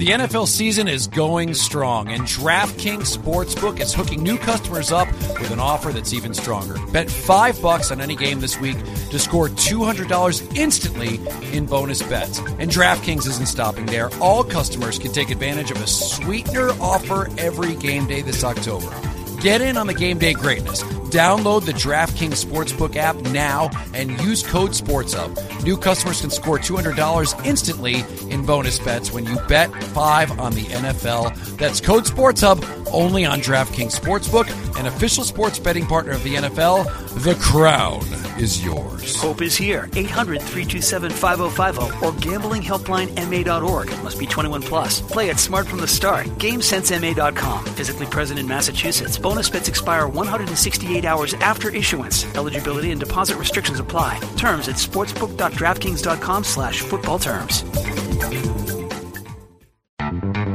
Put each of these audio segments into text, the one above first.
The NFL season is going strong, and DraftKings Sportsbook is hooking new customers up with an offer that's even stronger. Bet $5 on any game this week to score $200 instantly in bonus bets. And DraftKings isn't stopping there. All customers can take advantage of a sweetener offer every game day this October. Get in on the game day greatness. Download the DraftKings Sportsbook app now and use code SPORTSUP. New customers can score $200 instantly in bonus bets when you bet $5 on the NFL. That's code SPORTSUP only on DraftKings Sportsbook, an official sports betting partner of the NFL. The crown is yours. Hope is here. 800-327-5050 or gamblinghelplinema.org. Must be 21 plus. Play it smart from the start. GameSenseMA.com. Physically present in Massachusetts. Bonus bets expire 168 hours after issuance. Eligibility and deposit restrictions apply. Terms at sportsbook.draftkings.com/footballterms.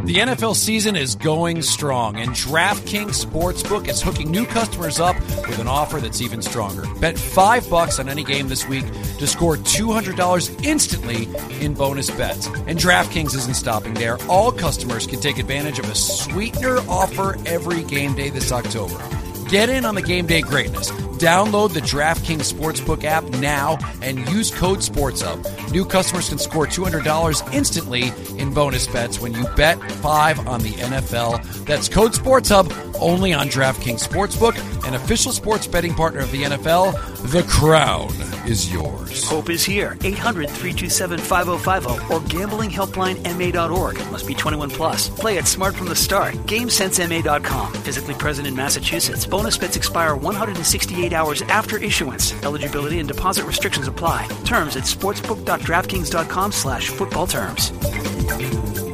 The NFL season is going strong, and DraftKings Sportsbook is hooking new customers up with an offer that's even stronger. Bet $5 on any game this week to score $200 instantly in bonus bets. And DraftKings isn't stopping there. All customers can take advantage of a sweetener offer every game day this October. Get in on the game day greatness. Download the DraftKings Sportsbook app now and use code SPORTSUP. New customers can score $200 instantly in bonus bets when you bet $5 on the NFL. That's code SPORTSUP only on DraftKings Sportsbook, an official sports betting partner of the NFL. The crown is yours. Hope is here. 800-327-5050 or gamblinghelplinema.org. Must be 21 plus. Play it smart from the start. GameSenseMA.com. Physically present in Massachusetts. Bonus bets expire 168 hours after issuance. Eligibility and deposit restrictions apply. Terms at sportsbook.draftkings.com/footballterms.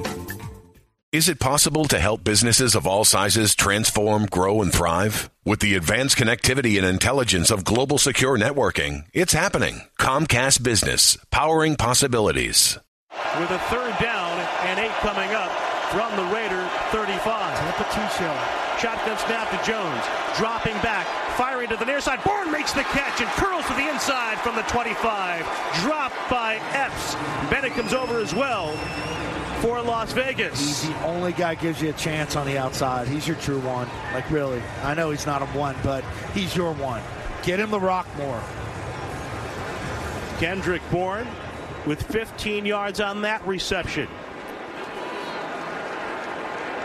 Is it possible to help businesses of all sizes transform, grow, and thrive? With the advanced connectivity and intelligence of global secure networking, it's happening. Comcast Business, powering possibilities. With a third down and 8 coming up from the Raider 35. Tampa 2-shell. Shotgun snap to Jones. Dropping back. Firing to the near side. Bourne makes the catch and curls to the inside from the 25. Dropped by Epps. Bennett comes over as well for Las Vegas. He's the only guy who gives you a chance on the outside. He's your true one. Like, really. I know he's not a one, but he's your one. Get him the rock more. Kendrick Bourne with 15 yards on that reception.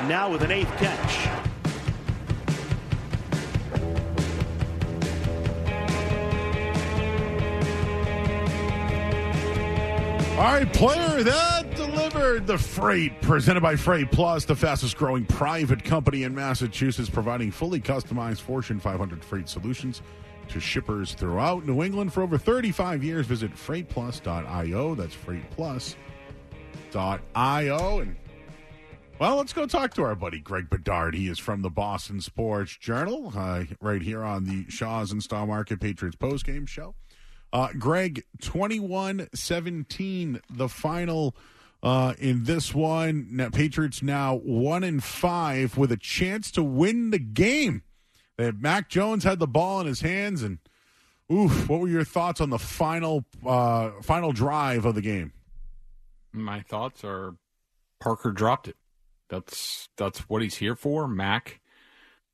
Now with an 8th catch. All right, player that delivered. The Freight, presented by Freight Plus, the fastest growing private company in Massachusetts, providing fully customized Fortune 500 freight solutions to shippers throughout New England for over 35 years. Visit freightplus.io. That's freightplus.io. And, well, let's go talk to our buddy Greg Bedard. He is from the Boston Sports Journal, right here on the Shaw's and Star Market Patriots postgame show. Greg, 21-17, the final in this one. Now, Patriots now 1-5 with a chance to win the game. Mac Jones had the ball in his hands, and oof, what were your thoughts on the final drive of the game? My thoughts are Parker dropped it. That's what he's here for. Mac,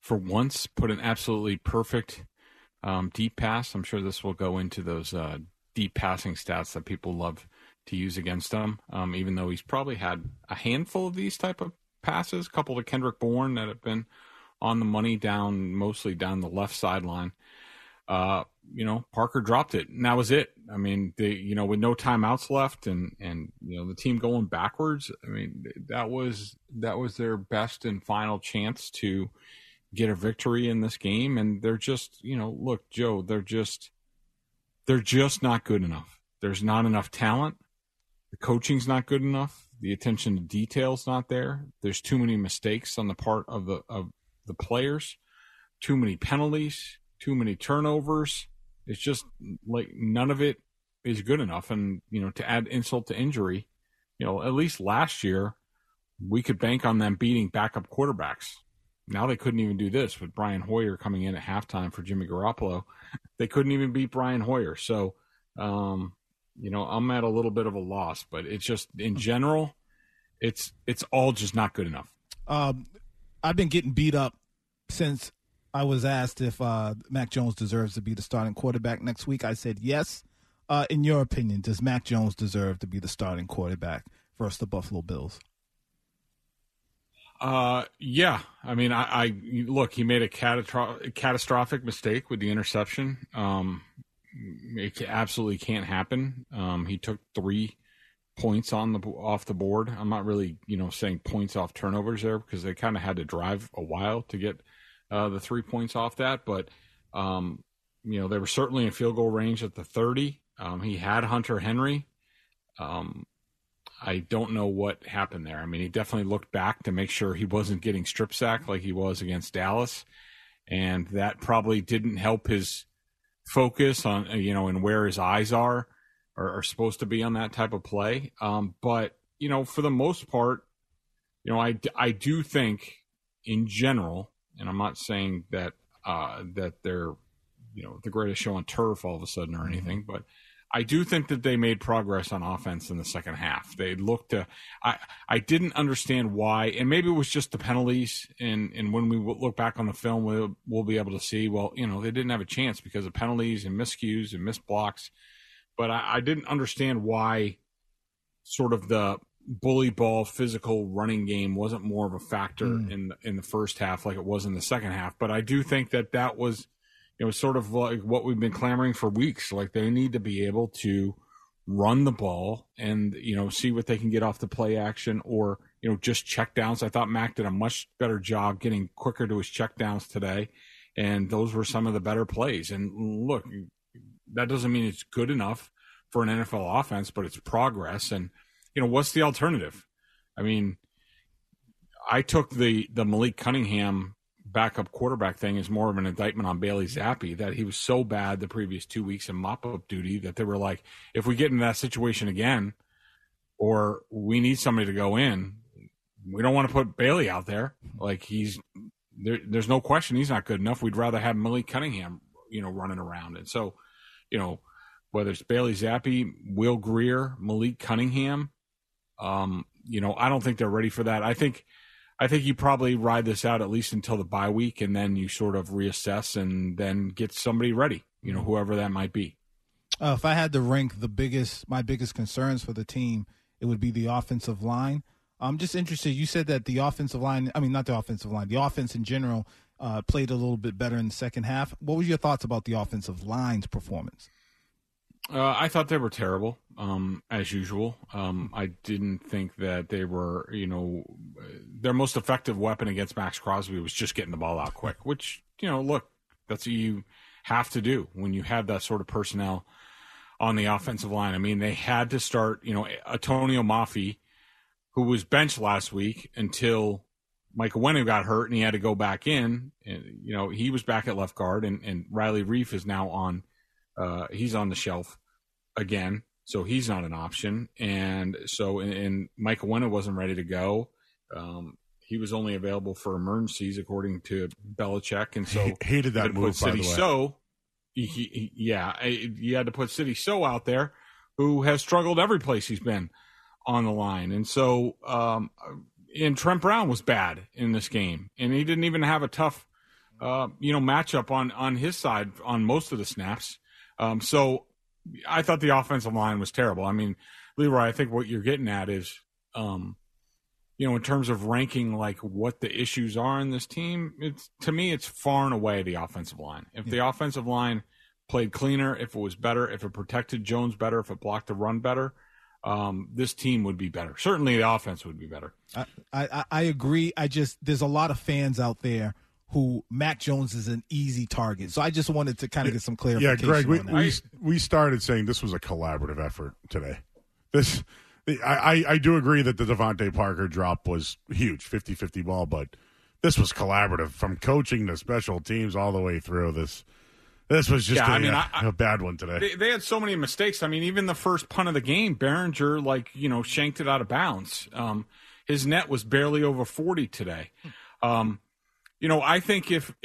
for once, put an absolutely perfect deep pass. I'm sure this will go into those deep passing stats that people love to use against him, even though he's probably had a handful of these type of passes, a couple to Kendrick Bourne that have been on the money mostly down the left sideline. Parker dropped it, and that was it. I mean, with no timeouts left and the team going backwards, I mean, that was their best and final chance to get a victory in this game, and they're just, look, Joe, they're just not good enough. There's not enough talent. The coaching's not good enough. The attention to detail's not there. There's too many mistakes on the part of the players. Too many penalties. Too many turnovers. It's just like none of it is good enough. And to add insult to injury, at least last year we could bank on them beating backup quarterbacks. Now they couldn't even do this with Brian Hoyer coming in at halftime for Jimmy Garoppolo. They couldn't even beat Brian Hoyer. So, I'm at a little bit of a loss, but it's just in general, It's all just not good enough. I've been getting beat up since I was asked if Mac Jones deserves to be the starting quarterback next week. I said yes. In your opinion, does Mac Jones deserve to be the starting quarterback versus the Buffalo Bills? Yeah. I mean, I look, he made a catastrophic mistake with the interception. It absolutely can't happen. He took 3 points off the board. I'm not really, saying points off turnovers there because they kind of had to drive a while to get the 3 points off that. But, they were certainly in field goal range at the 30. He had Hunter Henry. I don't know what happened there. I mean, he definitely looked back to make sure he wasn't getting strip sacked like he was against Dallas. And that probably didn't help his focus on, and where his eyes are supposed to be on that type of play. But, for the most part, I do think in general, and I'm not saying that that they're, the greatest show on turf all of a sudden or anything, but I do think that they made progress on offense in the second half. They looked to – I didn't understand why, and maybe it was just the penalties, and when we look back on the film, we'll be able to see, they didn't have a chance because of penalties and miscues and missed blocks. But I didn't understand why sort of the bully ball physical running game wasn't more of a factor in the first half like it was in the second half. But I do think that was – it was sort of like what we've been clamoring for weeks. Like they need to be able to run the ball and, see what they can get off the play action or, just check downs. I thought Mac did a much better job getting quicker to his check downs today. And those were some of the better plays. And look, that doesn't mean it's good enough for an NFL offense, but it's progress. And, what's the alternative? I mean, I took the Malik Cunningham backup quarterback thing is more of an indictment on Bailey Zappi that he was so bad the previous 2 weeks in mop-up duty that they were like, if we get in that situation again or we need somebody to go in, we don't want to put Bailey out there. Like there's no question he's not good enough. We'd rather have Malik Cunningham, running around. And so, whether it's Bailey Zappi, Will Greer, Malik Cunningham, I don't think they're ready for that. I think you probably ride this out at least until the bye week, and then you sort of reassess and then get somebody ready, whoever that might be. If I had to rank my biggest concerns for the team, it would be the offensive line. I'm just interested. You said that the offensive line, I mean, not the offensive line, the offense in general played a little bit better in the second half. What were your thoughts about the offensive line's performance? I thought they were terrible, as usual. I didn't think that they were, their most effective weapon against Max Crosby was just getting the ball out quick, which, look, that's what you have to do when you have that sort of personnel on the offensive line. I mean, they had to start, Antonio Mafi, who was benched last week until Michael Wenu got hurt and he had to go back in. And, he was back at left guard, and Riley Reiff is now on. He's on the shelf again, so he's not an option. And so, and Michael Wenu wasn't ready to go. He was only available for emergencies, according to Belichick. And so, he hated that move. By the way, so you had to put City So out there, who has struggled every place he's been on the line. And so, and Trent Brown was bad in this game, and he didn't even have a tough, matchup on his side on most of the snaps. So I thought the offensive line was terrible. I mean, Leroy, I think what you're getting at is, in terms of ranking, like what the issues are in this team, to me, it's far and away the offensive line. If the offensive line played cleaner, if it was better, if it protected Jones better, if it blocked the run better, this team would be better. Certainly the offense would be better. I agree. There's a lot of fans out there who Mac Jones is an easy target. So I just wanted to kind of get some clarification. Yeah, Greg, on that. We started saying this was a collaborative effort today. I do agree that the Devontae Parker drop was huge, 50-50 ball, but this was collaborative from coaching to special teams all the way through. This was just a bad one today. They had so many mistakes. I mean, even the first punt of the game, Behringer, shanked it out of bounds. His net was barely over 40 today. I think if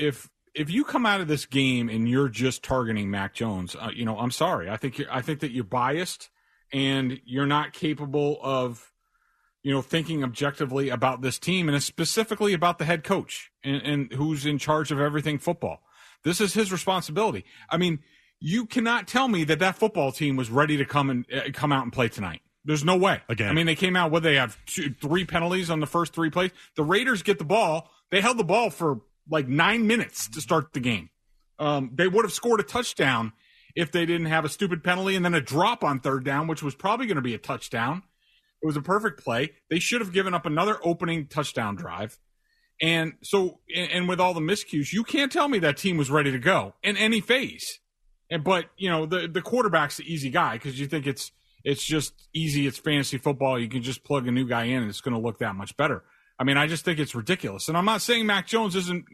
you come out of this game and you're just targeting Mac Jones, I'm sorry. I think that you're biased and you're not capable of you know, thinking objectively about this team and specifically about the head coach and who's in charge of everything football. This is his responsibility. I mean, you cannot tell me that that football team was ready to come out and play tonight. There's no way. Again, I mean, they came out, what, they have three penalties on the first three plays. The Raiders get the ball. They held the ball for like 9 minutes to start the game. They would have scored a touchdown if they didn't have a stupid penalty and then a drop on third down, which was probably going to be a touchdown. It was a perfect play. They should have given up another opening touchdown drive. And so, and with all the miscues, you can't tell me that team was ready to go in any phase. And, but, you know, the quarterback's the easy guy because you think it's just easy. It's fantasy football. You can just plug a new guy in and it's going to look that much better. I mean, I just think it's ridiculous. And I'm not saying Mac Jones isn't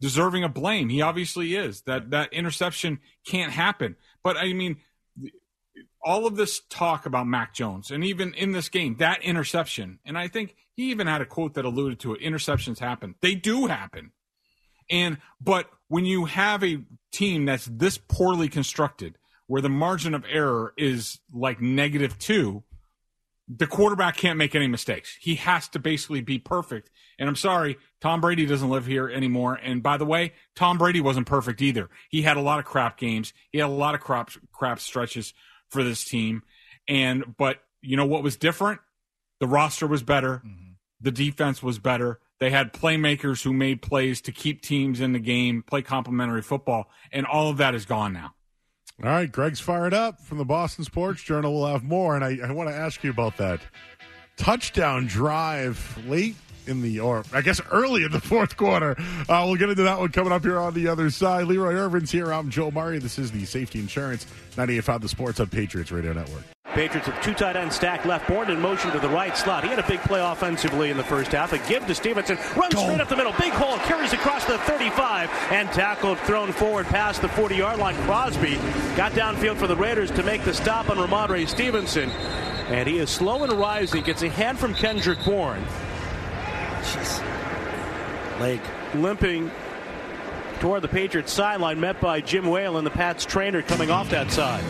deserving of blame. He obviously is. That interception can't happen. But, I mean, all of this talk about Mac Jones, and even in this game, that interception, and I think he even had a quote that alluded to it, interceptions happen. They do happen. But when you have a team that's this poorly constructed, where the margin of error is like -2, the quarterback can't make any mistakes. He has to basically be perfect. And I'm sorry, Tom Brady doesn't live here anymore. And by the way, Tom Brady wasn't perfect either. He had a lot of crap games. He had a lot of crap stretches for this team. But you know what was different? The roster was better. Mm-hmm. The defense was better. They had playmakers who made plays to keep teams in the game, play complementary football, and all of that is gone now. All right, Greg's fired up from the Boston Sports Journal. We'll have more, and I want to ask you about that touchdown drive early in the fourth quarter. We'll get into that one coming up here on the other side. Leroy Irvin's here. I'm Joe Murray. This is the Safety Insurance 98.5 The Sports on Patriots Radio Network. Patriots have two tight end stack left. Bourne in motion to the right slot. He had a big play offensively in the first half. A give to Stevenson. Runs straight up the middle. Big hole. Carries across the 35. And tackled. Thrown forward past the 40-yard line. Crosby got downfield for the Raiders to make the stop on Ramondre Stevenson. And he is slow and rising. Gets a hand from Kendrick Bourne. Jeez. Leg limping toward the Patriots sideline, met by Jim Whalen, the Pats trainer, coming off that side.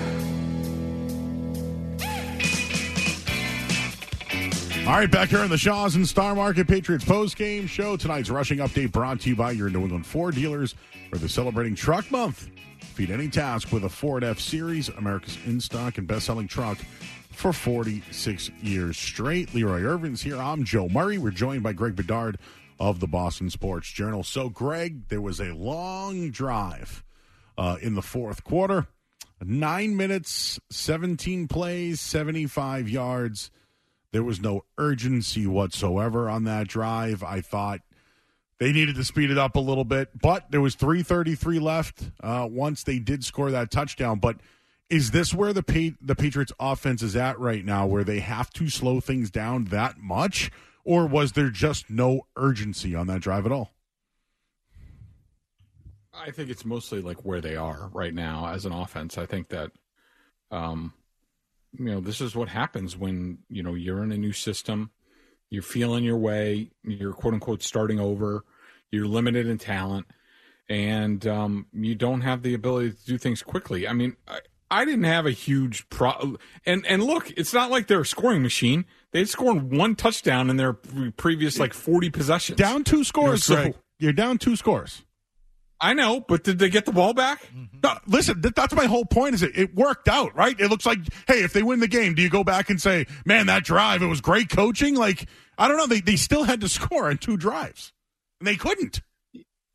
All right, back here in the Shaw's and Star Market Patriots post-game show. Tonight's rushing update brought to you by your New England Ford dealers, where they're celebrating Truck Month. Feed any task with a Ford F-Series, America's in-stock and best-selling truck for 46 years straight. Leroy Irvin's here. I'm Joe Murray. We're joined by Greg Bedard of the Boston Sports Journal. So, Greg, there was a long drive in the fourth quarter. 9 minutes, 17 plays, 75 yards. There was no urgency whatsoever on that drive. I thought they needed to speed it up a little bit, but there was 3:33 left once they did score that touchdown. But is this where the Patriots offense is at right now, where they have to slow things down that much, or was there just no urgency on that drive at all? I think it's mostly like where they are right now as an offense. I think that you know, this is what happens when, you know, you're in a new system, you're feeling your way, you're quote unquote starting over, you're limited in talent, and you don't have the ability to do things quickly. I mean, I didn't have a huge problem. And look, it's not like they're a scoring machine. They had scored one touchdown in their previous like 40 possessions. Down two scores, you know, Greg. You're down two scores. I know, but did they get the ball back? Mm-hmm. No, listen, that's my whole point is it worked out, right? It looks like, hey, if they win the game, do you go back and say, man, that drive, it was great coaching? Like, I don't know. They still had to score on two drives, and they couldn't.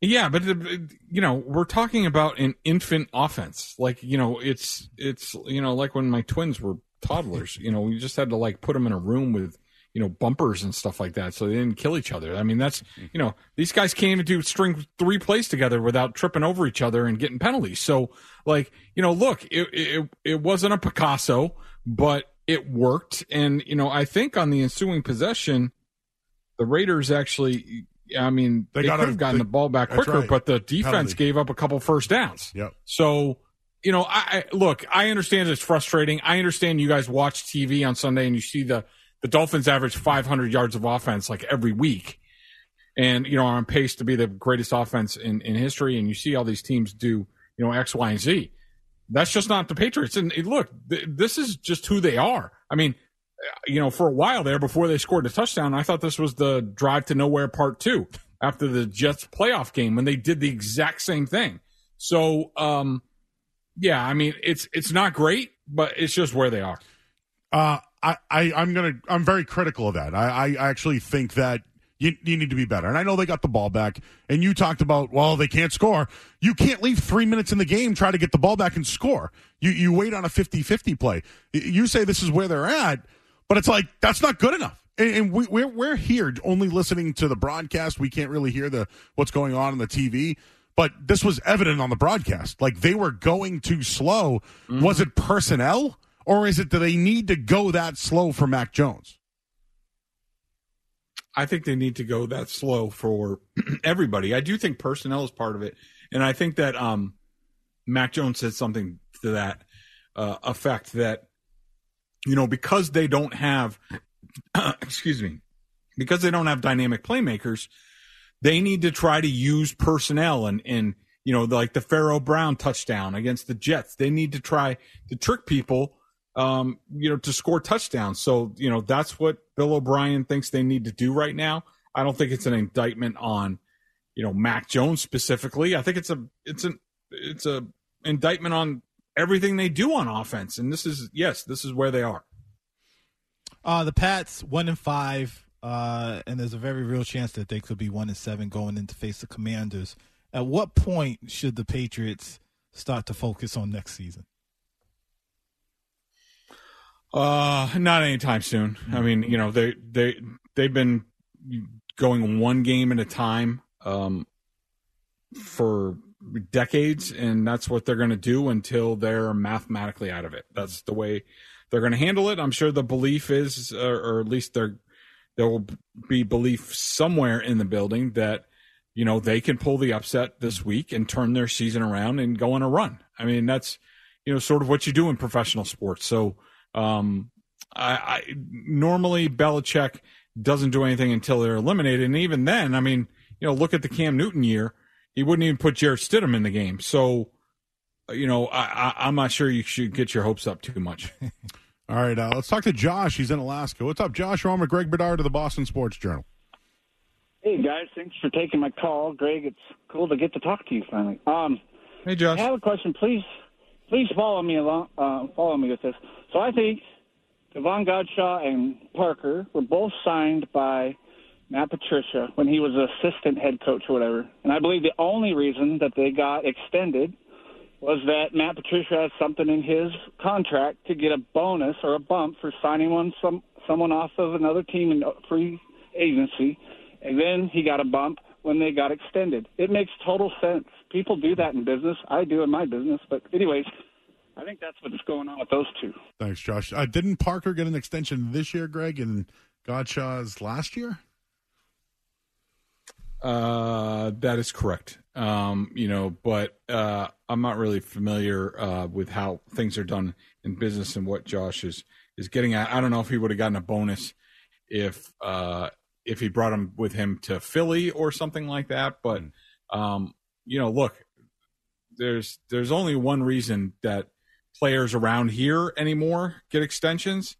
Yeah, but, you know, we're talking about an infant offense. Like, you know, it's you know, like when my twins were toddlers, you know, we just had to, like, put them in a room with, you know, bumpers and stuff like that, so they didn't kill each other. I mean, that's, you know, these guys can't even do string three plays together without tripping over each other and getting penalties. So, like, you know, look, it wasn't a Picasso, but it worked. And, you know, I think on the ensuing possession, the Raiders actually, I mean, they could have gotten the ball back quicker, right, but the defense gave up a couple first downs. Yep. So, you know, I understand it's frustrating. I understand you guys watch TV on Sunday and you see the Dolphins average 500 yards of offense like every week and, you know, are on pace to be the greatest offense in history. And you see all these teams do, you know, X, Y, and Z. That's just not the Patriots. And look, this is just who they are. I mean, you know, for a while there before they scored a touchdown, I thought this was the drive to nowhere part two after the Jets playoff game when they did the exact same thing. So, yeah, I mean, it's not great, but it's just where they are. I'm very critical of that. I actually think that you need to be better. And I know they got the ball back, and you talked about, well, they can't score. You can't leave 3 minutes in the game, try to get the ball back and score. You wait on a 50-50 play. You say this is where they're at, but it's like, that's not good enough. And we're here only listening to the broadcast. We can't really hear what's going on the TV. But this was evident on the broadcast. Like, they were going too slow. Mm-hmm. Was it personnel, or is it that they need to go that slow for Mac Jones? I think they need to go that slow for everybody. I do think personnel is part of it. And I think that Mac Jones said something to that effect that, you know, because they don't have because they don't have dynamic playmakers, they need to try to use personnel and you know, like the Pharaoh Brown touchdown against the Jets. They need to try to trick people, you know, to score touchdowns. So, you know, that's what Bill O'Brien thinks they need to do right now. I don't think it's an indictment on, you know, Mac Jones specifically. I think it's an indictment on everything they do on offense. And this is where they are. The Pats 1-5, and there's a very real chance that they could be 1-7 going in to face the Commanders. At what point should the Patriots start to focus on next season? Not anytime soon. I mean, you know, they've been going one game at a time for decades, and that's what they're going to do until they're mathematically out of it. That's the way they're going to handle it. I'm sure the belief is, or at least there will be belief somewhere in the building that, you know, they can pull the upset this week and turn their season around and go on a run. I mean, that's, you know, sort of what you do in professional sports. So I normally Belichick doesn't do anything until they're eliminated. And even then, I mean, you know, look at the Cam Newton year. He wouldn't even put Jarrett Stidham in the game. So, you know, I'm not sure you should get your hopes up too much. All right, let's talk to Josh. He's in Alaska. What's up, Josh? You're on with Greg Bedard of the Boston Sports Journal. Hey, guys. Thanks for taking my call. Greg, it's cool to get to talk to you finally. Hey, Josh. I have a question. Please follow me along. Follow me with this. So I think Devon Godshaw and Parker were both signed by Matt Patricia when he was an assistant head coach or whatever. And I believe the only reason that they got extended was that Matt Patricia has something in his contract to get a bonus or a bump for signing someone off of another team in free agency, and then he got a bump when they got extended. It makes total sense. People do that in business. I do in my business. But anyways, I think that's what's going on with those two. Thanks, Josh. Didn't Parker get an extension this year, Greg, and Godshaw's last year? That is correct. You know, but I'm not really familiar with how things are done in business and what Josh is getting at. I don't know if he would have gotten a bonus if he brought him with him to Philly or something like that. But, you know, look, there's only one reason that players around here anymore get extensions,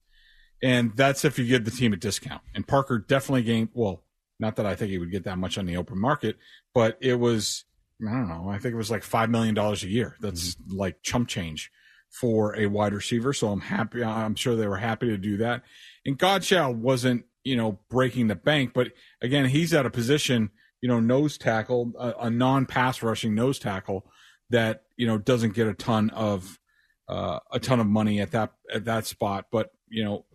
and that's if you give the team a discount. And Parker definitely gained – well, not that I think he would get that much on the open market, but it was, I don't know, I think it was like $5 million a year. That's like chump change for a wide receiver. So I'm happy. I'm sure they were happy to do that. And Godshaw wasn't, you know, breaking the bank, but again, he's at a position, you know, nose tackle, a non-pass rushing nose tackle that, you know, doesn't get a ton of money at that spot. But, you know,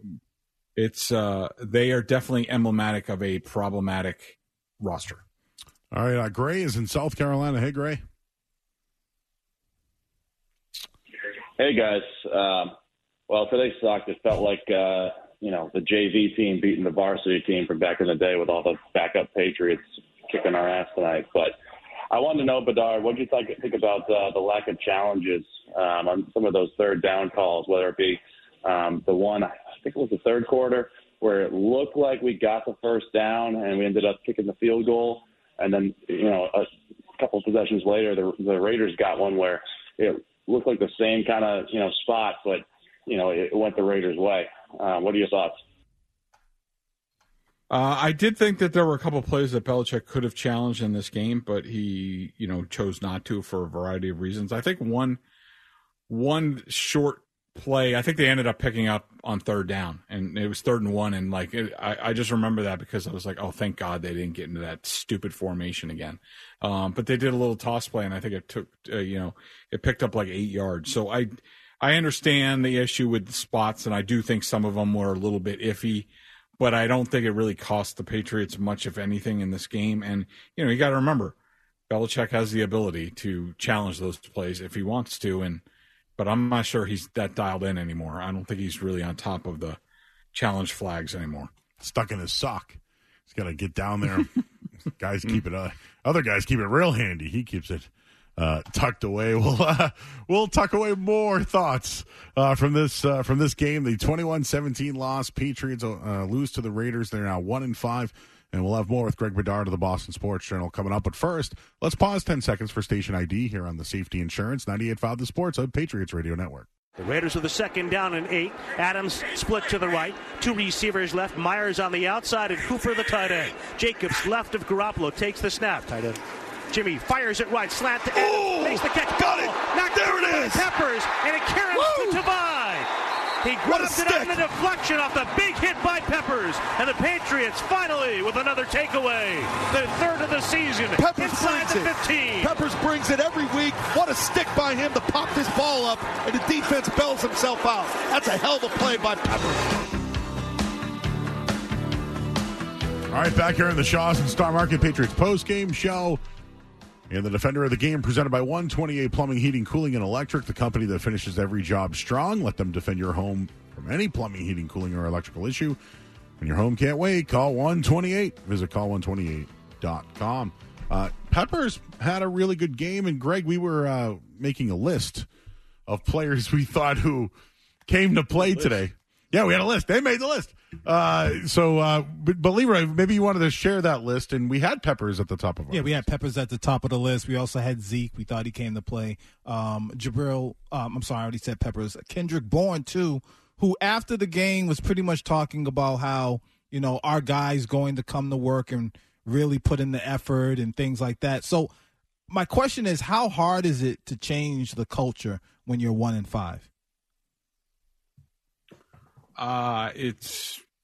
it's they are definitely emblematic of a problematic roster. All right, Gray is in South Carolina. Hey, Gray. Hey, guys. Well, today's stock just felt like, you know, the JV team beating the varsity team from back in the day with all the backup Patriots kicking our ass tonight. But I wanted to know, Bedard, what do you think about the lack of challenges on some of those third down calls, whether it be the one – I think it was the third quarter where it looked like we got the first down and we ended up kicking the field goal. And then, you know, a couple of possessions later, the Raiders got one where it looked like the same kind of, you know, spot, but, you know, it went the Raiders' way. What are your thoughts? I did think that there were a couple of plays that Belichick could have challenged in this game, but he, chose not to for a variety of reasons. I think one short play, I think they ended up picking up on third down, and it was 3rd and 1. And I just remember that because I was like, oh, thank God they didn't get into that stupid formation again. But they did a little toss play, and I think it took, it picked up like 8 yards. So I understand the issue with the spots, and I do think some of them were a little bit iffy. But I don't think it really cost the Patriots much, if anything, in this game. And, you got to remember, Belichick has the ability to challenge those plays if he wants to. But I'm not sure he's that dialed in anymore. I don't think he's really on top of the challenge flags anymore. Stuck in his sock. He's got to get down there. Other guys keep it real handy. He keeps it tucked away. We'll tuck away more thoughts from this game. The 21-17 loss. Patriots lose to the Raiders. They're now 1-5, and we'll have more with Greg Bedard of the Boston Sports Journal coming up. But first, let's pause 10 seconds for station ID here on the Safety Insurance 98.5 The Sportshub Patriots Radio Network. The Raiders with the 2nd down and 8. Adams split to the right. 2 receivers left. Myers on the outside and Cooper the tight end. Jacobs left of Garoppolo takes the snap. Tight end. Jimmy fires it right, slant to Adams, makes the catch. Got it! There it is! Peppers, and it carries to Tavai. He grabs it on the deflection off the big hit by Peppers, and the Patriots finally with another takeaway. The 3rd of the season, Peppers inside the 15. Peppers brings it every week. What a stick by him to pop this ball up, and the defense bails himself out. That's a hell of a play by Peppers. All right, back here in the Shaw's and Star Market Patriots postgame show. And the Defender of the Game, presented by 128 Plumbing, Heating, Cooling, and Electric, the company that finishes every job strong. Let them defend your home from any plumbing, heating, cooling, or electrical issue. When your home can't wait, call 128. Visit call128.com. Peppers had a really good game, and Greg, we were making a list of players we thought who came to play today. Yeah, we had a list. They made the list. So, Leroy, maybe you wanted to share that list, and we had Peppers at the top of our list. We had Peppers at the top of the list. We also had Zeke. We thought he came to play. I already said Peppers. Kendrick Bourne, too, who after the game was pretty much talking about how, our guy's going to come to work and really put in the effort and things like that. So my question is, how hard is it to change the culture when you're 1-5?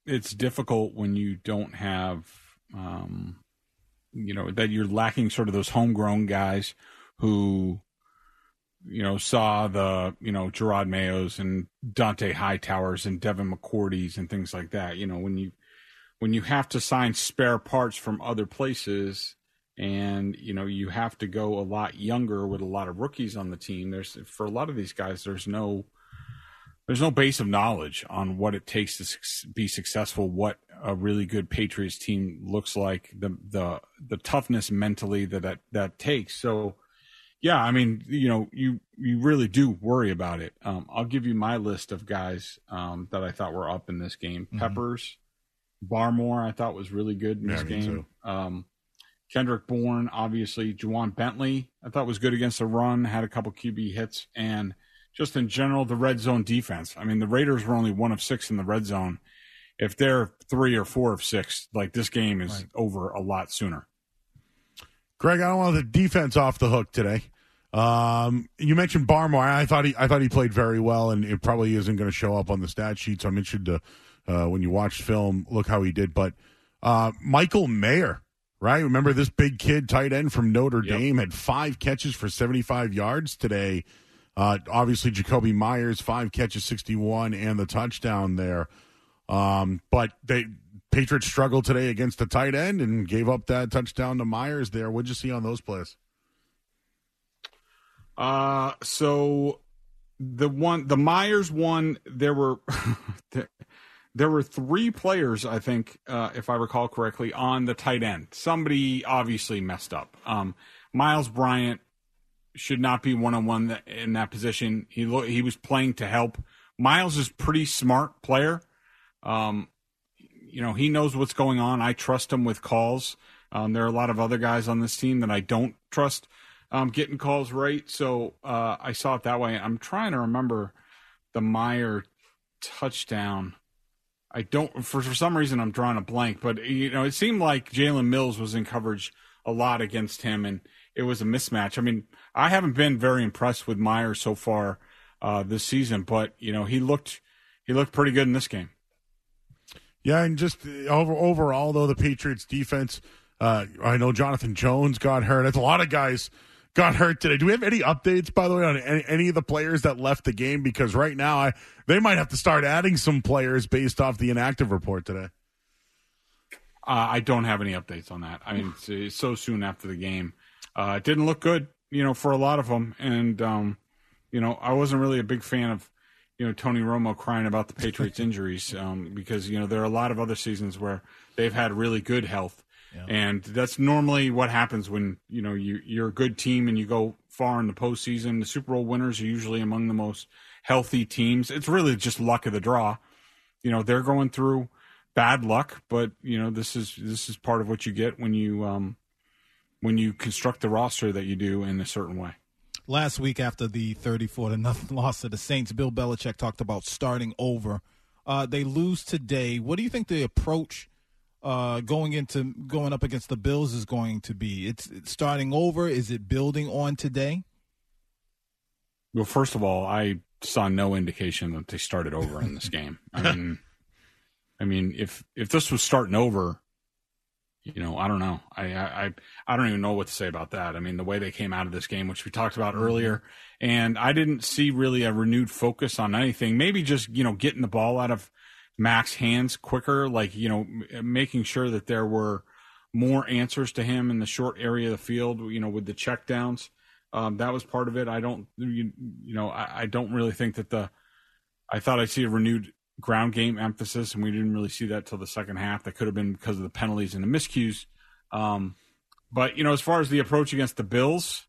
It's difficult when you don't have, that you're lacking sort of those homegrown guys who, saw the, Gerard Mayo's and Dante Hightower's and Devin McCourty's and things like that. When you have to sign spare parts from other places and, you have to go a lot younger with a lot of rookies on the team, for a lot of these guys, there's no base of knowledge on what it takes to be successful, what a really good Patriots team looks like, the toughness mentally that takes. So, yeah, I mean, you really do worry about it. I'll give you my list of guys that I thought were up in this game. Mm-hmm. Peppers, Barmore I thought was really good in this game. Kendrick Bourne, obviously. Juwan Bentley I thought was good against the run, had a couple QB hits, and – just in general, the red zone defense. I mean, the Raiders were only 1 of 6 in the red zone. If they're 3 or 4 of 6, like, this game is over a lot sooner. Greg, I don't want the defense off the hook today. You mentioned Barmore. I thought he played very well, and it probably isn't going to show up on the stat sheet. So I'm interested to when you watch film, look how he did. But Michael Mayer, right? Remember this big kid, tight end from Notre Dame, had 5 catches for 75 yards today. Obviously, Jacoby Myers, 5 catches, 61, and the touchdown there. But Patriots struggled today against the tight end and gave up that touchdown to Myers there. What did you see on those plays? So the Myers one, there were 3 players, I think, if I recall correctly, on the tight end. Somebody obviously messed up. Miles Bryant should not be one-on-one in that position. He was playing to help. Miles is a pretty smart player. He knows what's going on. I trust him with calls. There are a lot of other guys on this team that I don't trust getting calls right. So I saw it that way. I'm trying to remember the Meyer touchdown. I don't, for some reason I'm drawing a blank, but you know, it seemed like Jalen Mills was in coverage a lot against him, and it was a mismatch. I mean, I haven't been very impressed with Meyer so far this season, but you know, he looked pretty good in this game. Yeah, and just overall though, the Patriots defense. I know Jonathan Jones got hurt. That's a lot of guys got hurt today. Do we have any updates, by the way, on any of the players that left the game? Because right now, they might have to start adding some players based off the inactive report today. I don't have any updates on that. I mean, it's so soon after the game. It didn't look good, you know, for a lot of them. And, you know, I wasn't really a big fan of, you know, Tony Romo crying about the Patriots injuries because, you know, there are a lot of other seasons where they've had really good health. Yeah. And that's normally what happens when, you know, you're a good team and you go far in the postseason. The Super Bowl winners are usually among the most healthy teams. It's really just luck of the draw. You know, they're going through bad luck, but, you know, this is part of what you get when you construct the roster that you do in a certain way. Last week after the 34-0 loss to the Saints, Bill Belichick talked about starting over. They lose today. What do you think the approach going up against the Bills is going to be? It's starting over. Is it building on today? Well, first of all, I saw no indication that they started over in this game. I mean, if this was starting over, you know, I don't know. I don't even know what to say about that. I mean, the way they came out of this game, which we talked about earlier, and I didn't see really a renewed focus on anything. Maybe just, you know, getting the ball out of Mac's hands quicker, like, you know, making sure that there were more answers to him in the short area of the field, you know, with the checkdowns. That was part of it. I thought I'd see a renewed ground game emphasis, and we didn't really see that till the second half. That could have been because of the penalties and the miscues. But, you know, as far as the approach against the Bills,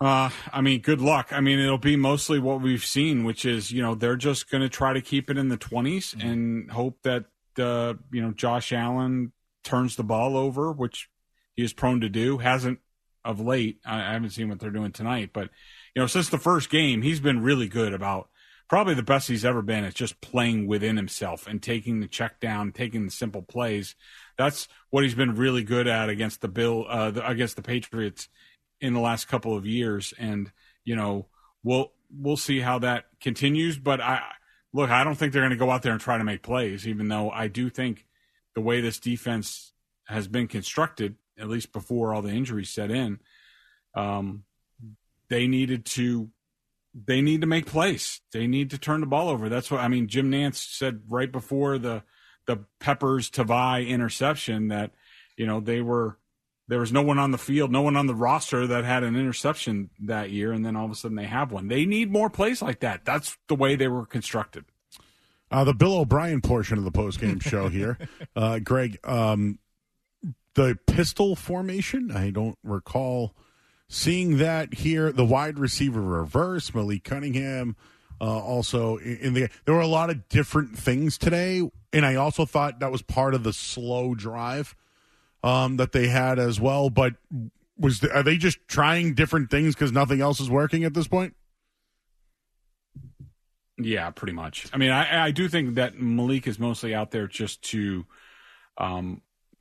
I mean, good luck. I mean, it'll be mostly what we've seen, which is, you know, they're just going to try to keep it in the 20s and hope that, you know, Josh Allen turns the ball over, which he is prone to do. Hasn't of late. I haven't seen what they're doing tonight. But, you know, since the first game, he's been really good about probably the best he's ever been at just playing within himself and taking the check down, taking the simple plays. That's what he's been really good at against the against the Patriots in the last couple of years. And, you know, we'll see how that continues, but I don't think they're going to go out there and try to make plays, even though I do think the way this defense has been constructed, at least before all the injuries set in, they need to make plays. They need to turn the ball over. That's what, I mean, Jim Nantz said right before the Peppers Tavai interception that, you know, there was no one on the field, no one on the roster that had an interception that year, and then all of a sudden they have one. They need more plays like that. That's the way they were constructed. The Bill O'Brien portion of the postgame show here. Greg, the pistol formation, I don't recall seeing that here. The wide receiver reverse, Malik Cunningham. Also, there were a lot of different things today, and I also thought that was part of the slow drive that they had as well, but are they just trying different things because nothing else is working at this point? Yeah, pretty much. I mean, I do think that Malik is mostly out there just to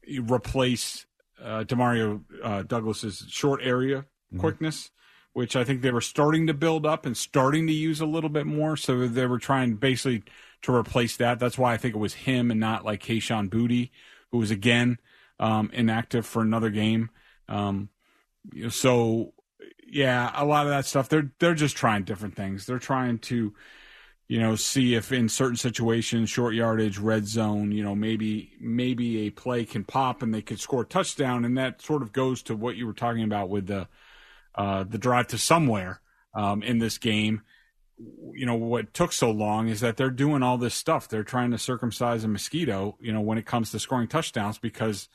replace DeMario Douglas's short area quickness, which I think they were starting to build up and starting to use a little bit more, so they were trying basically to replace that. That's why I think it was him and not like Kayshon Boutte, who was, again, inactive for another game. So yeah, a lot of that stuff, they're just trying different things. They're trying to, you know, see if in certain situations, short yardage, red zone, you know, maybe a play can pop and they could score a touchdown. And that sort of goes to what you were talking about with the drive to somewhere, in this game. You know, what took so long is that they're doing all this stuff. They're trying to circumcise a mosquito, you know, when it comes to scoring touchdowns, because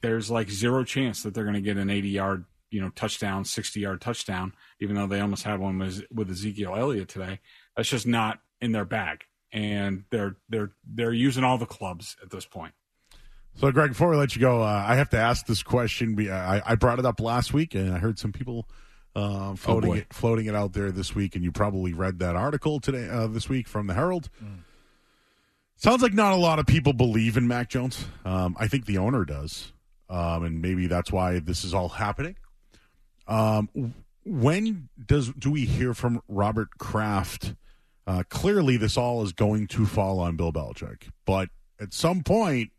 there's like zero chance that they're going to get an 80-yard, you know, touchdown, 60-yard touchdown, even though they almost had one with Ezekiel Elliott today. That's just not in their bag, and they're using all the clubs at this point. So, Greg, before we let you go, I have to ask this question. I brought it up last week, and I heard some people floating it out there this week, and you probably read that article today this week from the Herald. Sounds like not a lot of people believe in Mac Jones. I think the owner does, and maybe that's why this is all happening. When do we hear from Robert Kraft? Clearly, this all is going to fall on Bill Belichick. But at some point,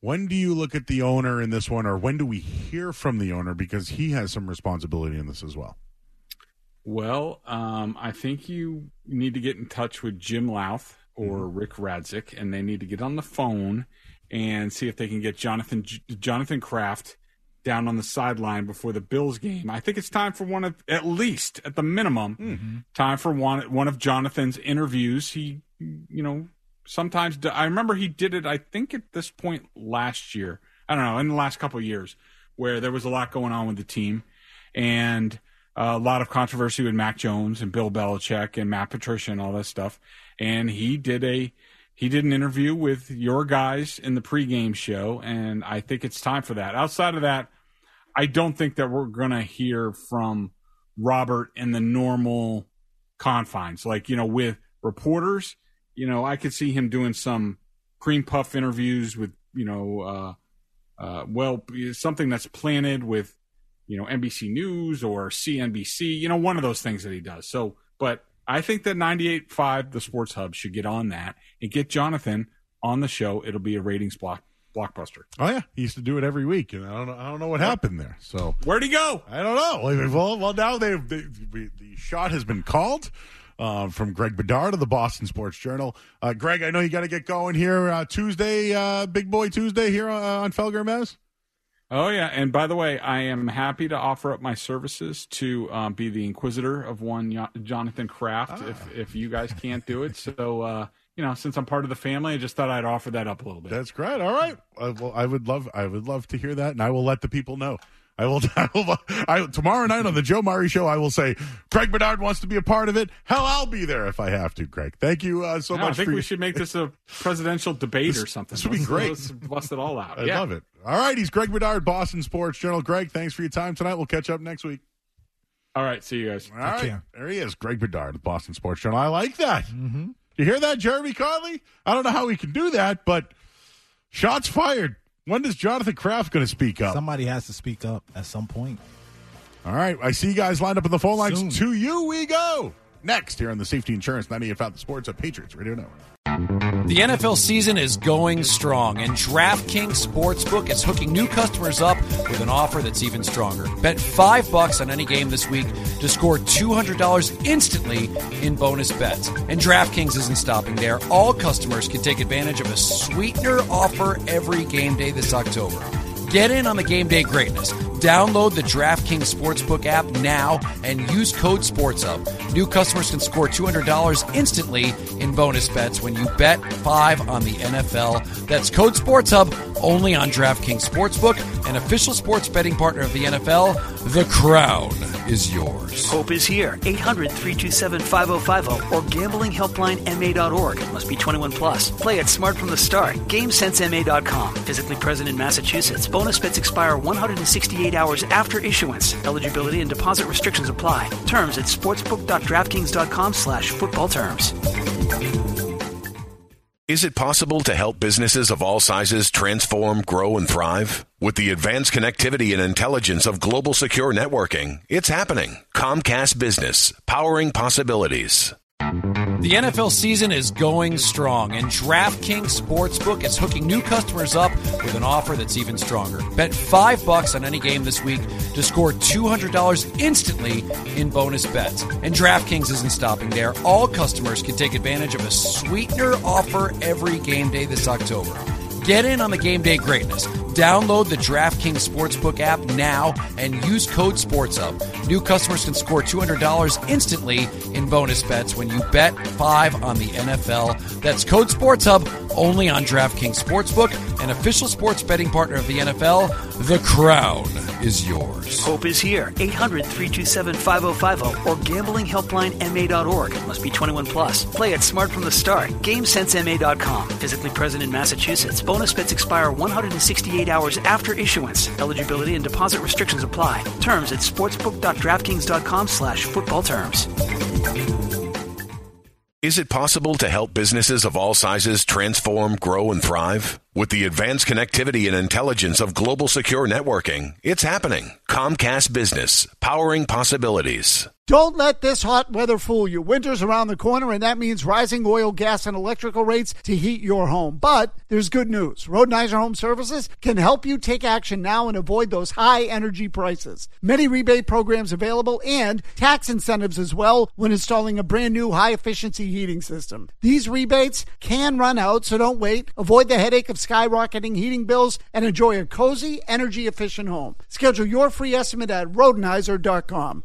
when do you look at the owner in this one, or when do we hear from the owner? Because he has some responsibility in this as well. Well, I think you need to get in touch with Jim Louth or Rick Radzik, and they need to get on the phone and see if they can get Jonathan Kraft down on the sideline before the Bills game. I think it's time for one of, at least at the minimum, time for one of Jonathan's interviews. He, you know, sometimes I remember he did it, I think at this point last year, I don't know, in the last couple of years, where there was a lot going on with the team and a lot of controversy with Mac Jones and Bill Belichick and Matt Patricia and all that stuff. And he did an interview with your guys in the pregame show. And I think it's time for that. Outside of that, I don't think that we're going to hear from Robert in the normal confines. Like, you know, with reporters, you know, I could see him doing some cream puff interviews with, you know, something that's planted with, you know, NBC News or CNBC, you know, one of those things that he does. So, but I think that 98.5, the Sports Hub, should get on that and get Jonathan on the show. It'll be a ratings blockbuster. Oh yeah, he used to do it every week, and I don't know what happened there. So where'd he go? I don't know. I mean, well, now the shot has been called from Greg Bedard of the Boston Sports Journal. Greg, I know you got to get going here Tuesday, Big Boy Tuesday here on Felger and Mez. Oh yeah, and by the way, I am happy to offer up my services to be the inquisitor of one Jonathan Kraft if you guys can't do it. So. You know, since I'm part of the family, I just thought I'd offer that up a little bit. That's great. All right. Well, I would love to hear that, and I will let the people know. I will tomorrow night on the Joe Murray Show, I will say Greg Bedard wants to be a part of it. Hell, I'll be there if I have to, Greg. Thank you so much. I think we should make this a presidential debate or something. This would be great. Let's bust it all out. I love it. All right. He's Greg Bedard, Boston Sports Journal. Greg, thanks for your time tonight. We'll catch up next week. All right. See you guys. All right. There he is, Greg Bedard, Boston Sports Journal. I like that. Mm-hmm. You hear that, Jeremy Conley? I don't know how he can do that, but shots fired. When is Jonathan Kraft going to speak up? Somebody has to speak up at some point. All right. I see you guys lined up in the phone lines. Soon. To you we go. Next here on the Safety Insurance 98.5 The Sports at Patriots Radio Network. The NFL season is going strong, and DraftKings Sportsbook is hooking new customers up with an offer that's even stronger. Bet $5 on any game this week to score $200 instantly in bonus bets. And DraftKings isn't stopping there. All customers can take advantage of a sweetener offer every game day this October. Get in on the game day greatness. Download the DraftKings Sportsbook app now and use code SPORTSHUB. New customers can score $200 instantly in bonus bets when you bet $5 on the NFL. That's code SPORTSHUB only on DraftKings Sportsbook, an official sports betting partner of the NFL. The crown is yours. Hope is here. 800-327-5050 or gamblinghelplinema.org. Must be 21 plus. Play it smart from the start. GameSenseMA.com. Physically present in Massachusetts. Bonus bets expire 168 hours after issuance. Eligibility and deposit restrictions apply. Terms at sportsbook.draftkings.com/footballterms. Is it possible to help businesses of all sizes transform, grow, and thrive? With the advanced connectivity and intelligence of global secure networking, it's happening. Comcast Business, powering possibilities. The NFL season is going strong, and DraftKings Sportsbook is hooking new customers up with an offer that's even stronger. Bet $5 on any game this week to score $200 instantly in bonus bets. And DraftKings isn't stopping there. All customers can take advantage of a sweetener offer every game day this October. Get in on the game day greatness. Download the DraftKings Sportsbook app now and use code SPORTSHUB. New customers can score $200 instantly in bonus bets when you bet $5 on the NFL. That's code SPORTSHUB only on DraftKings Sportsbook, an official sports betting partner of the NFL. The crown is yours. Hope is here. 800-327-5050 or gamblinghelplinema.org. Must be 21 plus. Play it smart from the start. GameSenseMA.com. Physically present in Massachusetts. Bonus bets expire 168 hours after issuance. Eligibility and deposit restrictions apply. Terms at sportsbook.draftkings.com/footballterms. Is it possible to help businesses of all sizes transform, grow, and thrive? With the advanced connectivity and intelligence of global secure networking, it's happening. Comcast Business, powering possibilities. Don't let this hot weather fool you. Winter's around the corner, and that means rising oil, gas, and electrical rates to heat your home. But there's good news. Rodenheiser Home Services can help you take action now and avoid those high energy prices. Many rebate programs available and tax incentives as well when installing a brand new high-efficiency heating system. These rebates can run out, so don't wait. Avoid the headache of skyrocketing heating bills and enjoy a cozy, energy-efficient home. Schedule your free estimate at rodenheiser.com.